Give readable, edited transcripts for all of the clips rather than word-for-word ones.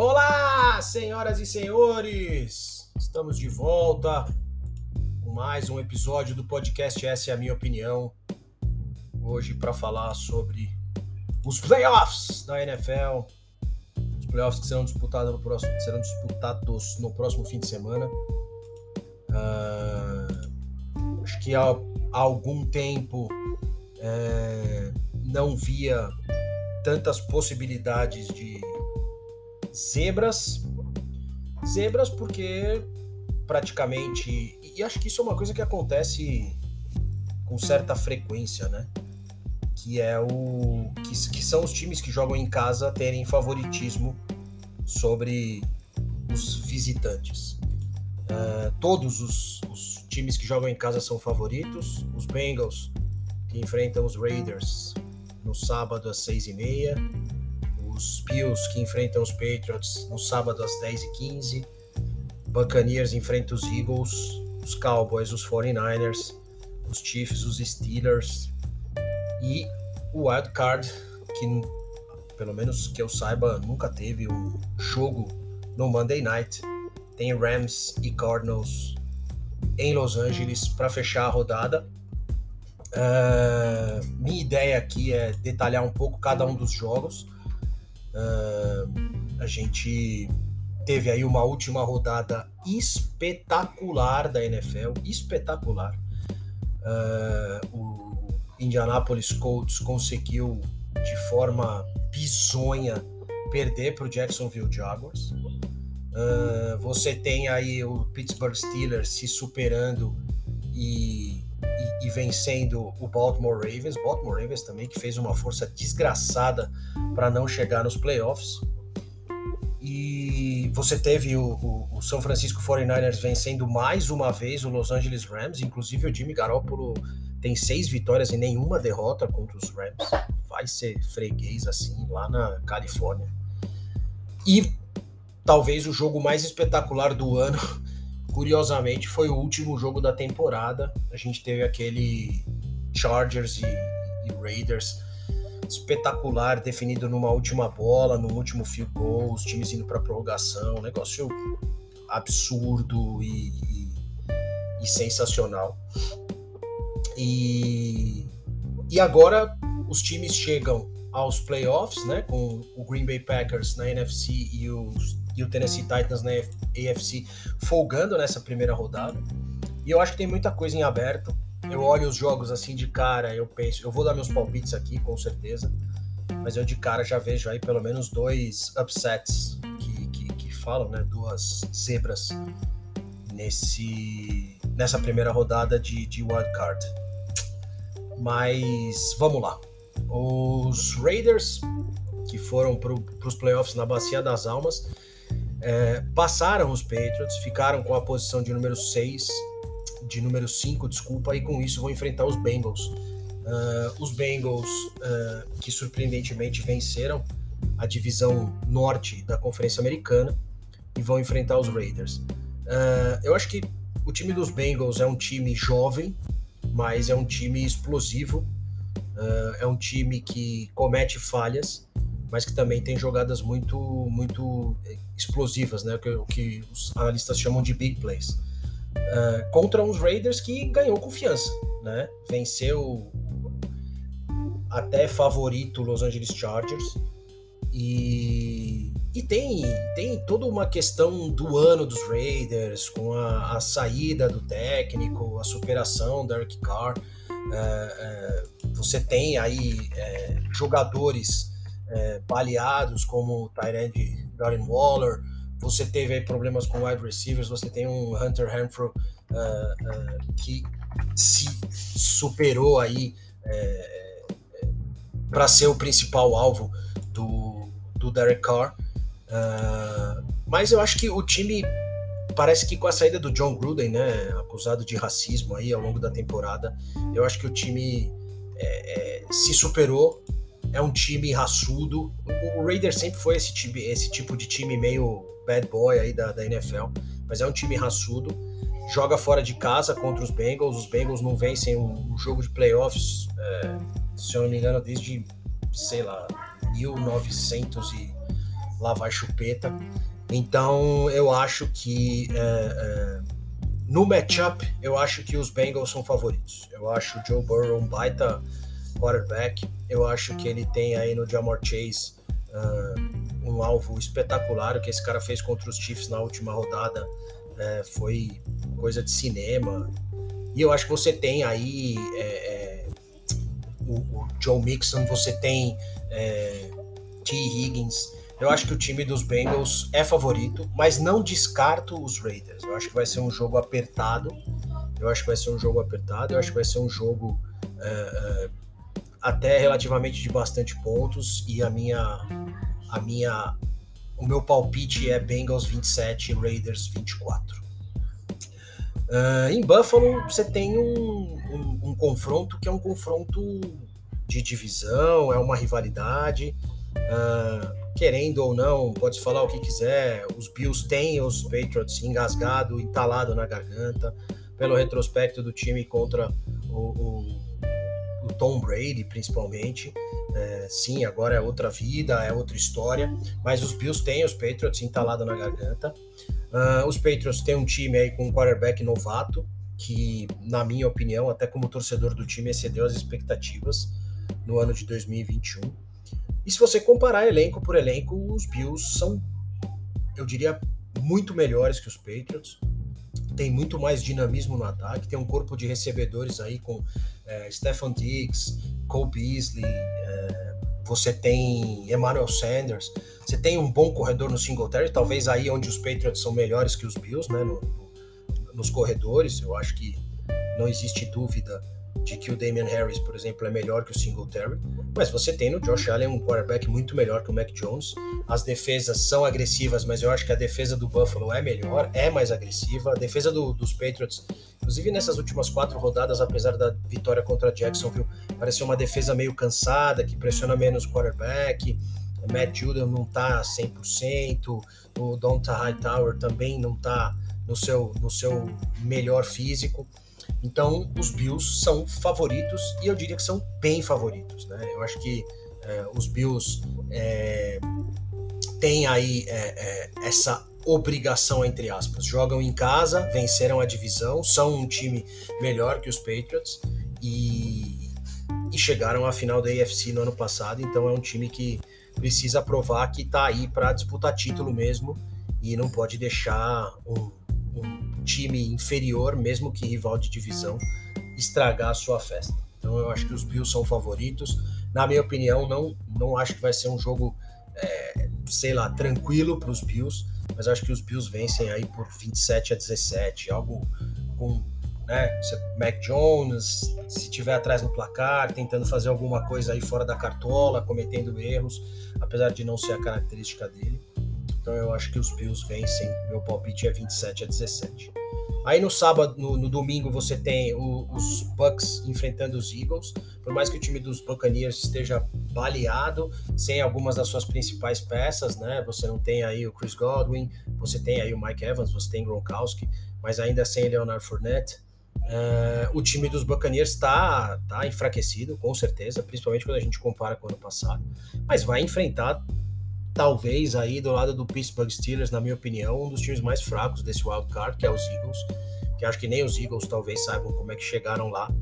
Olá, senhoras e senhores! Estamos de volta com mais um episódio do podcast Essa é a Minha Opinião. Hoje para falar sobre os playoffs da NFL. Os playoffs que serão disputados no próximo fim de semana. Acho que há algum tempo não via tantas possibilidades de zebras, porque praticamente, e acho que isso é uma coisa que acontece com certa frequência, né? Que é que são os times que jogam em casa terem favoritismo sobre os visitantes. Todos os times que jogam em casa são favoritos. Os Bengals, que enfrentam os Raiders no sábado às 6h30, os Bills, que enfrentam os Patriots no sábado às 10h15, Buccaneers enfrenta os Eagles, os Cowboys, os 49ers, os Chiefs, os Steelers, e o Wild Card, que pelo menos que eu saiba nunca teve um jogo no Monday Night, tem Rams e Cardinals em Los Angeles para fechar a rodada. Minha ideia aqui é detalhar um pouco cada um dos jogos. A gente teve aí uma última rodada espetacular da NFL, espetacular. O Indianapolis Colts conseguiu de forma bizonha perder para o Jacksonville Jaguars. Você tem aí o Pittsburgh Steelers se superando e vencendo o Baltimore Ravens também, que fez uma força desgraçada para não chegar nos playoffs. E você teve o São Francisco 49ers vencendo mais uma vez o Los Angeles Rams. Inclusive o Jimmy Garoppolo tem 6 vitórias e nenhuma derrota contra os Rams, vai ser freguês assim lá na Califórnia. E talvez o jogo mais espetacular do ano, curiosamente, foi o último jogo da temporada. A gente teve aquele Chargers e Raiders espetacular, definido numa última bola, no último field goal, os times indo para prorrogação, um negócio absurdo e sensacional. E agora os times chegam aos playoffs, né, com o Green Bay Packers na NFC e o Tennessee Titans na AFC folgando nessa primeira rodada. E eu acho que tem muita coisa em aberto. Eu olho os jogos assim de cara, eu penso, eu vou dar meus palpites aqui com certeza, mas eu de cara já vejo aí pelo menos 2 upsets que falam, né, 2 zebras nessa primeira rodada de wild card. Mas vamos lá. Os Raiders, que foram para os playoffs na Bacia das Almas, passaram os Patriots, ficaram com a posição de número 5, desculpa, e com isso vão enfrentar os Bengals. Os Bengals, que surpreendentemente venceram a divisão norte da Conferência Americana, e vão enfrentar os Raiders. Eu acho que o time dos Bengals é um time jovem, mas é um time explosivo. É um time que comete falhas, mas que também tem jogadas muito, muito explosivas, né? O que os analistas chamam de big plays. Contra uns Raiders que ganhou confiança, né? Venceu até favorito Los Angeles Chargers e tem toda uma questão do ano dos Raiders, com a saída do técnico, a superação do Derek Carr. Você tem aí jogadores baleados como o tight end Darren Waller, você teve aí problemas com wide receivers, você tem um Hunter Hanfro que se superou aí para ser o principal alvo do Derek Carr, mas eu acho que o time parece que com a saída do John Gruden, né, acusado de racismo aí ao longo da temporada, eu acho que o time se superou. É um time raçudo. O Raiders sempre foi esse tipo de time meio bad boy aí da NFL, mas é um time raçudo. Joga fora de casa contra os Bengals. Os Bengals não vencem um jogo de playoffs, se eu não me engano, desde, sei lá, 1900 e lavar chupeta. Então eu acho que no matchup eu acho que os Bengals são favoritos. Eu acho o Joe Burrow um baita quarterback. Eu acho que ele tem aí no Jamar Chase um alvo espetacular. O que esse cara fez contra os Chiefs na última rodada foi coisa de cinema. E eu acho que você tem aí o Joe Mixon, você tem T. Higgins. Eu acho que o time dos Bengals é favorito, mas não descarto os Raiders. Eu acho que vai ser um jogo apertado. Eu acho que vai ser um jogo até relativamente de bastante pontos. E o meu palpite é Bengals 27 e Raiders 24. Em Buffalo, você tem um confronto que é um confronto de divisão, é uma rivalidade. Querendo ou não, pode falar o que quiser, os Bills têm os Patriots engasgado, entalado na garganta, pelo retrospecto do time contra o Tom Brady, principalmente. Sim, agora é outra vida, é outra história, mas os Bills têm os Patriots entalado na garganta. Os Patriots têm um time aí com um quarterback novato, que, na minha opinião, até como torcedor do time, excedeu as expectativas no ano de 2021. E se você comparar elenco por elenco, os Bills são, eu diria, muito melhores que os Patriots. Tem muito mais dinamismo no ataque, tem um corpo de recebedores aí com Stephon Diggs, Cole Beasley, você tem Emmanuel Sanders, você tem um bom corredor no Singletary, talvez aí onde os Patriots são melhores que os Bills, né, nos corredores. Eu acho que não existe dúvida de que o Damian Harris, por exemplo, é melhor que o Singletary, mas você tem no Josh Allen um quarterback muito melhor que o Mac Jones. As defesas são agressivas, mas eu acho que a defesa do Buffalo é melhor, é mais agressiva. A defesa dos Patriots, inclusive nessas últimas 4 rodadas, apesar da vitória contra Jacksonville, pareceu uma defesa meio cansada, que pressiona menos o quarterback. O Matt Judon não tá 100%, o Donta Hightower também não tá no seu melhor físico. Então, os Bills são favoritos e eu diria que são bem favoritos, né? Eu acho que os Bills têm aí essa obrigação, entre aspas. Jogam em casa, venceram a divisão, são um time melhor que os Patriots e chegaram à final da AFC no ano passado. Então, é um time que precisa provar que está aí para disputar título mesmo e não pode deixar um time inferior, mesmo que rival de divisão, estragar a sua festa. Então eu acho que os Bills são favoritos. Na minha opinião, não acho que vai ser um jogo, tranquilo para os Bills, mas acho que os Bills vencem aí por 27-17, algo com, né, Mac Jones, se tiver atrás no placar, tentando fazer alguma coisa aí fora da cartola, cometendo erros, apesar de não ser a característica dele. Então eu acho que os Bills vencem, meu palpite é 27-17. Aí no sábado, no domingo, você tem os Bucks enfrentando os Eagles. Por mais que o time dos Buccaneers esteja baleado, sem algumas das suas principais peças, né? Você não tem aí o Chris Godwin, você tem aí o Mike Evans, você tem Gronkowski, mas ainda sem Leonard Fournette. O time dos Buccaneers tá enfraquecido, com certeza, principalmente quando a gente compara com o ano passado, mas vai enfrentar, talvez aí do lado do Pittsburgh Steelers, na minha opinião, um dos times mais fracos desse wildcard, que é os Eagles, que acho que nem os Eagles talvez saibam como é que chegaram lá.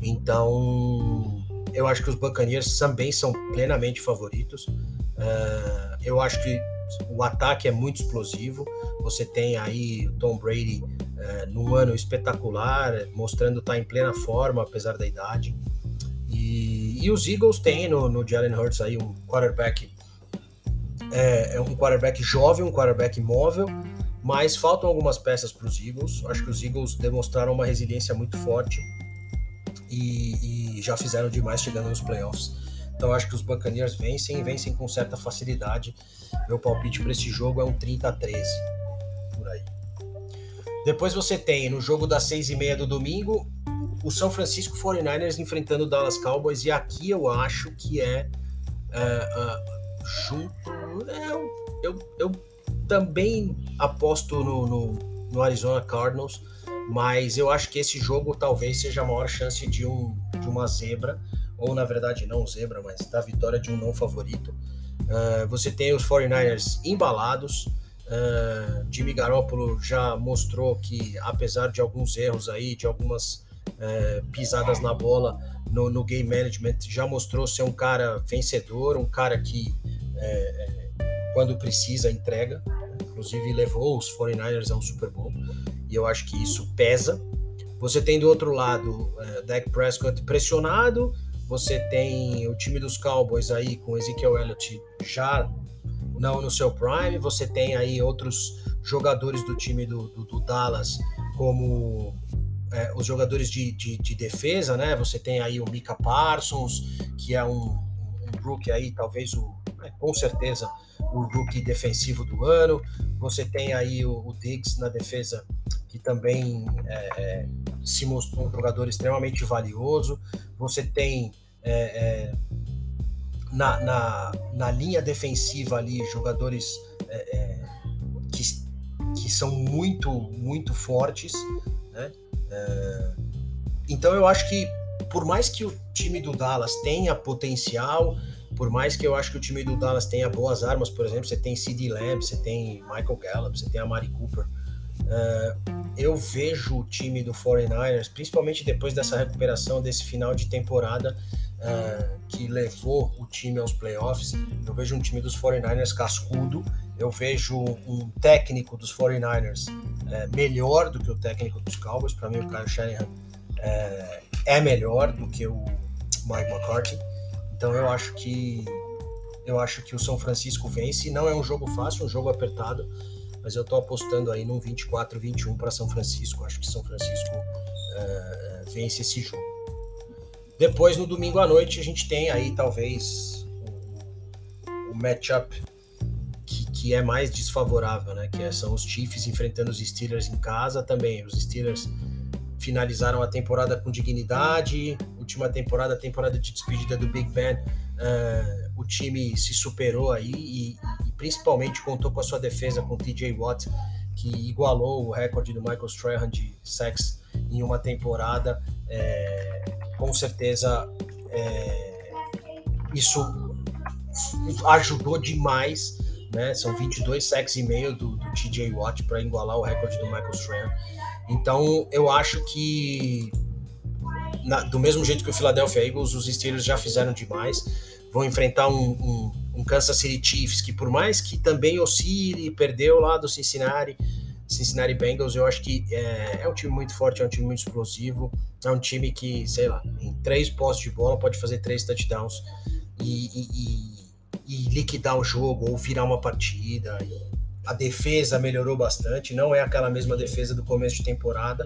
Então eu acho que os Buccaneers também são plenamente favoritos. Eu acho que o ataque é muito explosivo, você tem aí o Tom Brady num ano espetacular, mostrando estar em plena forma, apesar da idade, e os Eagles têm no Jalen Hurts aí um quarterback jovem, um quarterback móvel, mas faltam algumas peças para os Eagles. Acho que os Eagles demonstraram uma resiliência muito forte e já fizeram demais chegando nos playoffs. Então acho que os Buccaneers vencem com certa facilidade. Meu palpite para esse jogo é um 30-13, por aí. Depois você tem, no jogo das 6h30 do domingo, o São Francisco 49ers enfrentando o Dallas Cowboys, e aqui eu acho que eu também aposto no Arizona Cardinals, mas eu acho que esse jogo talvez seja a maior chance de uma zebra. ou na verdade não zebra, mas da vitória de um não favorito. Você tem os 49ers embalados. Jimmy Garoppolo já mostrou que, apesar de alguns erros aí, de algumas pisadas na bola no game management, já mostrou ser um cara vencedor, um cara que quando precisa entrega, inclusive levou os 49ers a um Super Bowl, e eu acho que isso pesa. Você tem do outro lado Dak Prescott pressionado, você tem o time dos Cowboys aí com Ezekiel Elliott já não no seu prime, você tem aí outros jogadores do time do Dallas, como os jogadores de defesa, né? Você tem aí o Micah Parsons, que é um rookie aí, talvez com certeza o rookie defensivo do ano. Você tem aí o Diggs na defesa, que também se mostrou um jogador extremamente valioso. Você tem na linha defensiva ali jogadores que são muito, muito fortes, né? Então eu acho que, por mais que o time do Dallas tenha potencial, por mais que eu acho que o time do Dallas tenha boas armas, por exemplo, você tem CeeDee Lamb, você tem Michael Gallup, você tem Amari Cooper, eu vejo o time do 49ers, principalmente depois dessa recuperação, desse final de temporada que levou o time aos playoffs, eu vejo um time dos 49ers cascudo, eu vejo um técnico dos 49ers melhor do que o técnico dos Cowboys. Para mim o Kyle Shanahan é melhor do que o Mike McCarthy, então eu acho que o São Francisco vence. Não é um jogo fácil, é um jogo apertado, mas eu estou apostando aí num 24-21 para São Francisco. Acho que São Francisco vence esse jogo. Depois, no domingo à noite, a gente tem aí talvez o matchup que é mais desfavorável, né? Que são os Chiefs enfrentando os Steelers em casa também. Os Steelers finalizaram a temporada com dignidade, última temporada de despedida do Big Ben. O time se superou aí e principalmente contou com a sua defesa, com o TJ Watt, que igualou o recorde do Michael Strahan de sacks em uma temporada. Com certeza isso ajudou demais, né? São 22 sacks e meio do TJ Watt para igualar o recorde do Michael Strahan. Então eu acho que do mesmo jeito que o Philadelphia Eagles, os Steelers já fizeram demais. Vão enfrentar um Kansas City Chiefs que, por mais que também oscile, perdeu lá do Cincinnati Bengals, eu acho que é um time muito forte, é um time muito explosivo, é um time que, sei lá, em 3 posses de bola pode fazer 3 touchdowns e liquidar o jogo ou virar uma partida. A defesa melhorou bastante, não é aquela mesma defesa do começo de temporada,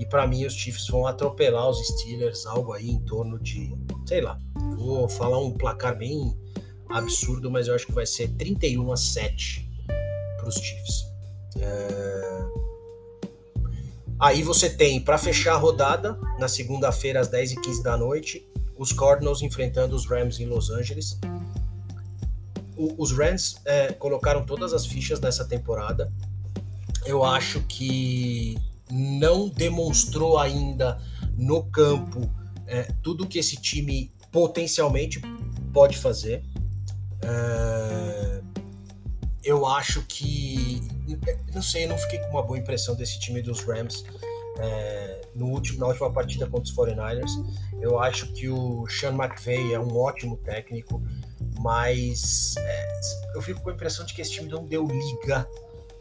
e para mim os Chiefs vão atropelar os Steelers, algo aí em torno de, sei lá, vou falar um placar bem absurdo, mas eu acho que vai ser 31-7 para os Chiefs. Aí você tem, para fechar a rodada, na segunda-feira às 10h15 da noite, os Cardinals enfrentando os Rams em Los Angeles. Os Rams colocaram todas as fichas nessa temporada. Eu acho que não demonstrou ainda no campo tudo que esse time potencialmente pode fazer. Eu acho que... Não sei, eu não fiquei com uma boa impressão desse time dos Rams na última partida contra os 49ers. Eu acho que o Sean McVay é um ótimo técnico, mas eu fico com a impressão de que esse time não deu liga.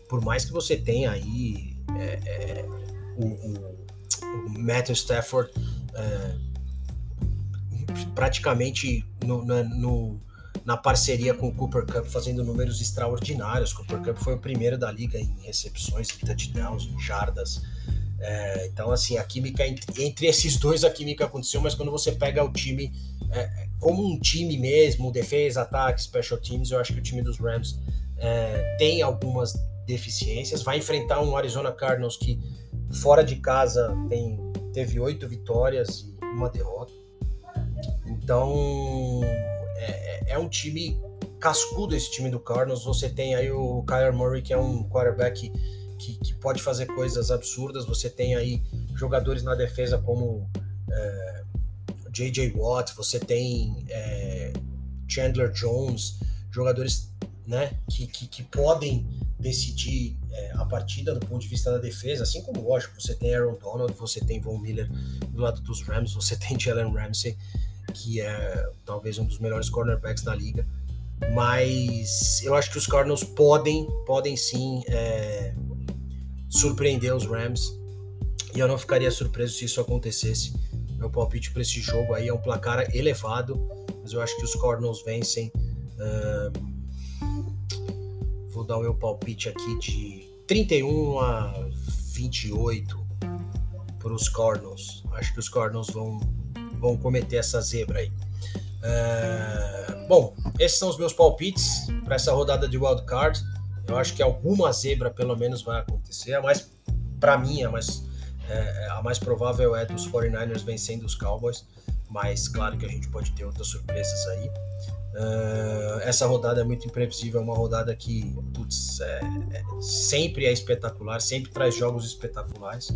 Por mais que você tenha aí o Matthew Stafford praticamente na parceria com o Cooper Cup, fazendo números extraordinários. O Cooper Cup foi o primeiro da liga em recepções, em touchdowns, em jardas. Então, assim, a química entre esses dois, a química aconteceu, mas quando você pega o time como um time mesmo, defesa, ataque, special teams, eu acho que o time dos Rams tem algumas deficiências. Vai enfrentar um Arizona Cardinals que, fora de casa, teve 8 vitórias e 1 derrota. Então... É um time cascudo esse time do Cardinals. Você tem aí o Kyler Murray, que é um quarterback que pode fazer coisas absurdas. Você tem aí jogadores na defesa como JJ Watt, você tem Chandler Jones, jogadores, né, que podem decidir a partida do ponto de vista da defesa, assim como, lógico, você tem Aaron Donald, você tem Von Miller do lado dos Rams, você tem Jalen Ramsey, que é talvez um dos melhores cornerbacks da liga, mas eu acho que os Cardinals podem sim surpreender os Rams, e eu não ficaria surpreso se isso acontecesse. Meu palpite para esse jogo aí é um placar elevado, mas eu acho que os Cardinals vencem. Vou dar o meu palpite aqui de 31-28 para os Cardinals. Acho que os Cardinals vão cometer essa zebra aí. Bom, esses são os meus palpites para essa rodada de wildcard. Eu acho que alguma zebra pelo menos vai acontecer. A mais provável é dos 49ers vencendo os Cowboys, mas claro que a gente pode ter outras surpresas aí. Essa rodada é muito imprevisível, é uma rodada que sempre é espetacular, sempre traz jogos espetaculares,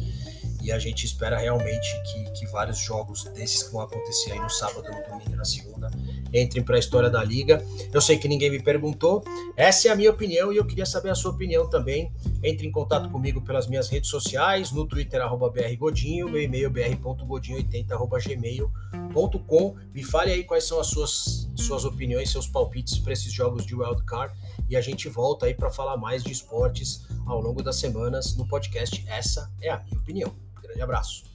e a gente espera realmente que vários jogos desses que vão acontecer aí no sábado, no domingo e na segunda entrem para a história da liga. Eu sei que ninguém me perguntou, essa é a minha opinião e eu queria saber a sua opinião também. Entre em contato comigo pelas minhas redes sociais, no Twitter @brgodinho, meu e-mail br.godinho80@gmail.com. Me fale aí quais são as suas opiniões, seus palpites para esses jogos de wildcard, e a gente volta aí para falar mais de esportes ao longo das semanas no podcast Essa é a Minha Opinião. Um grande abraço.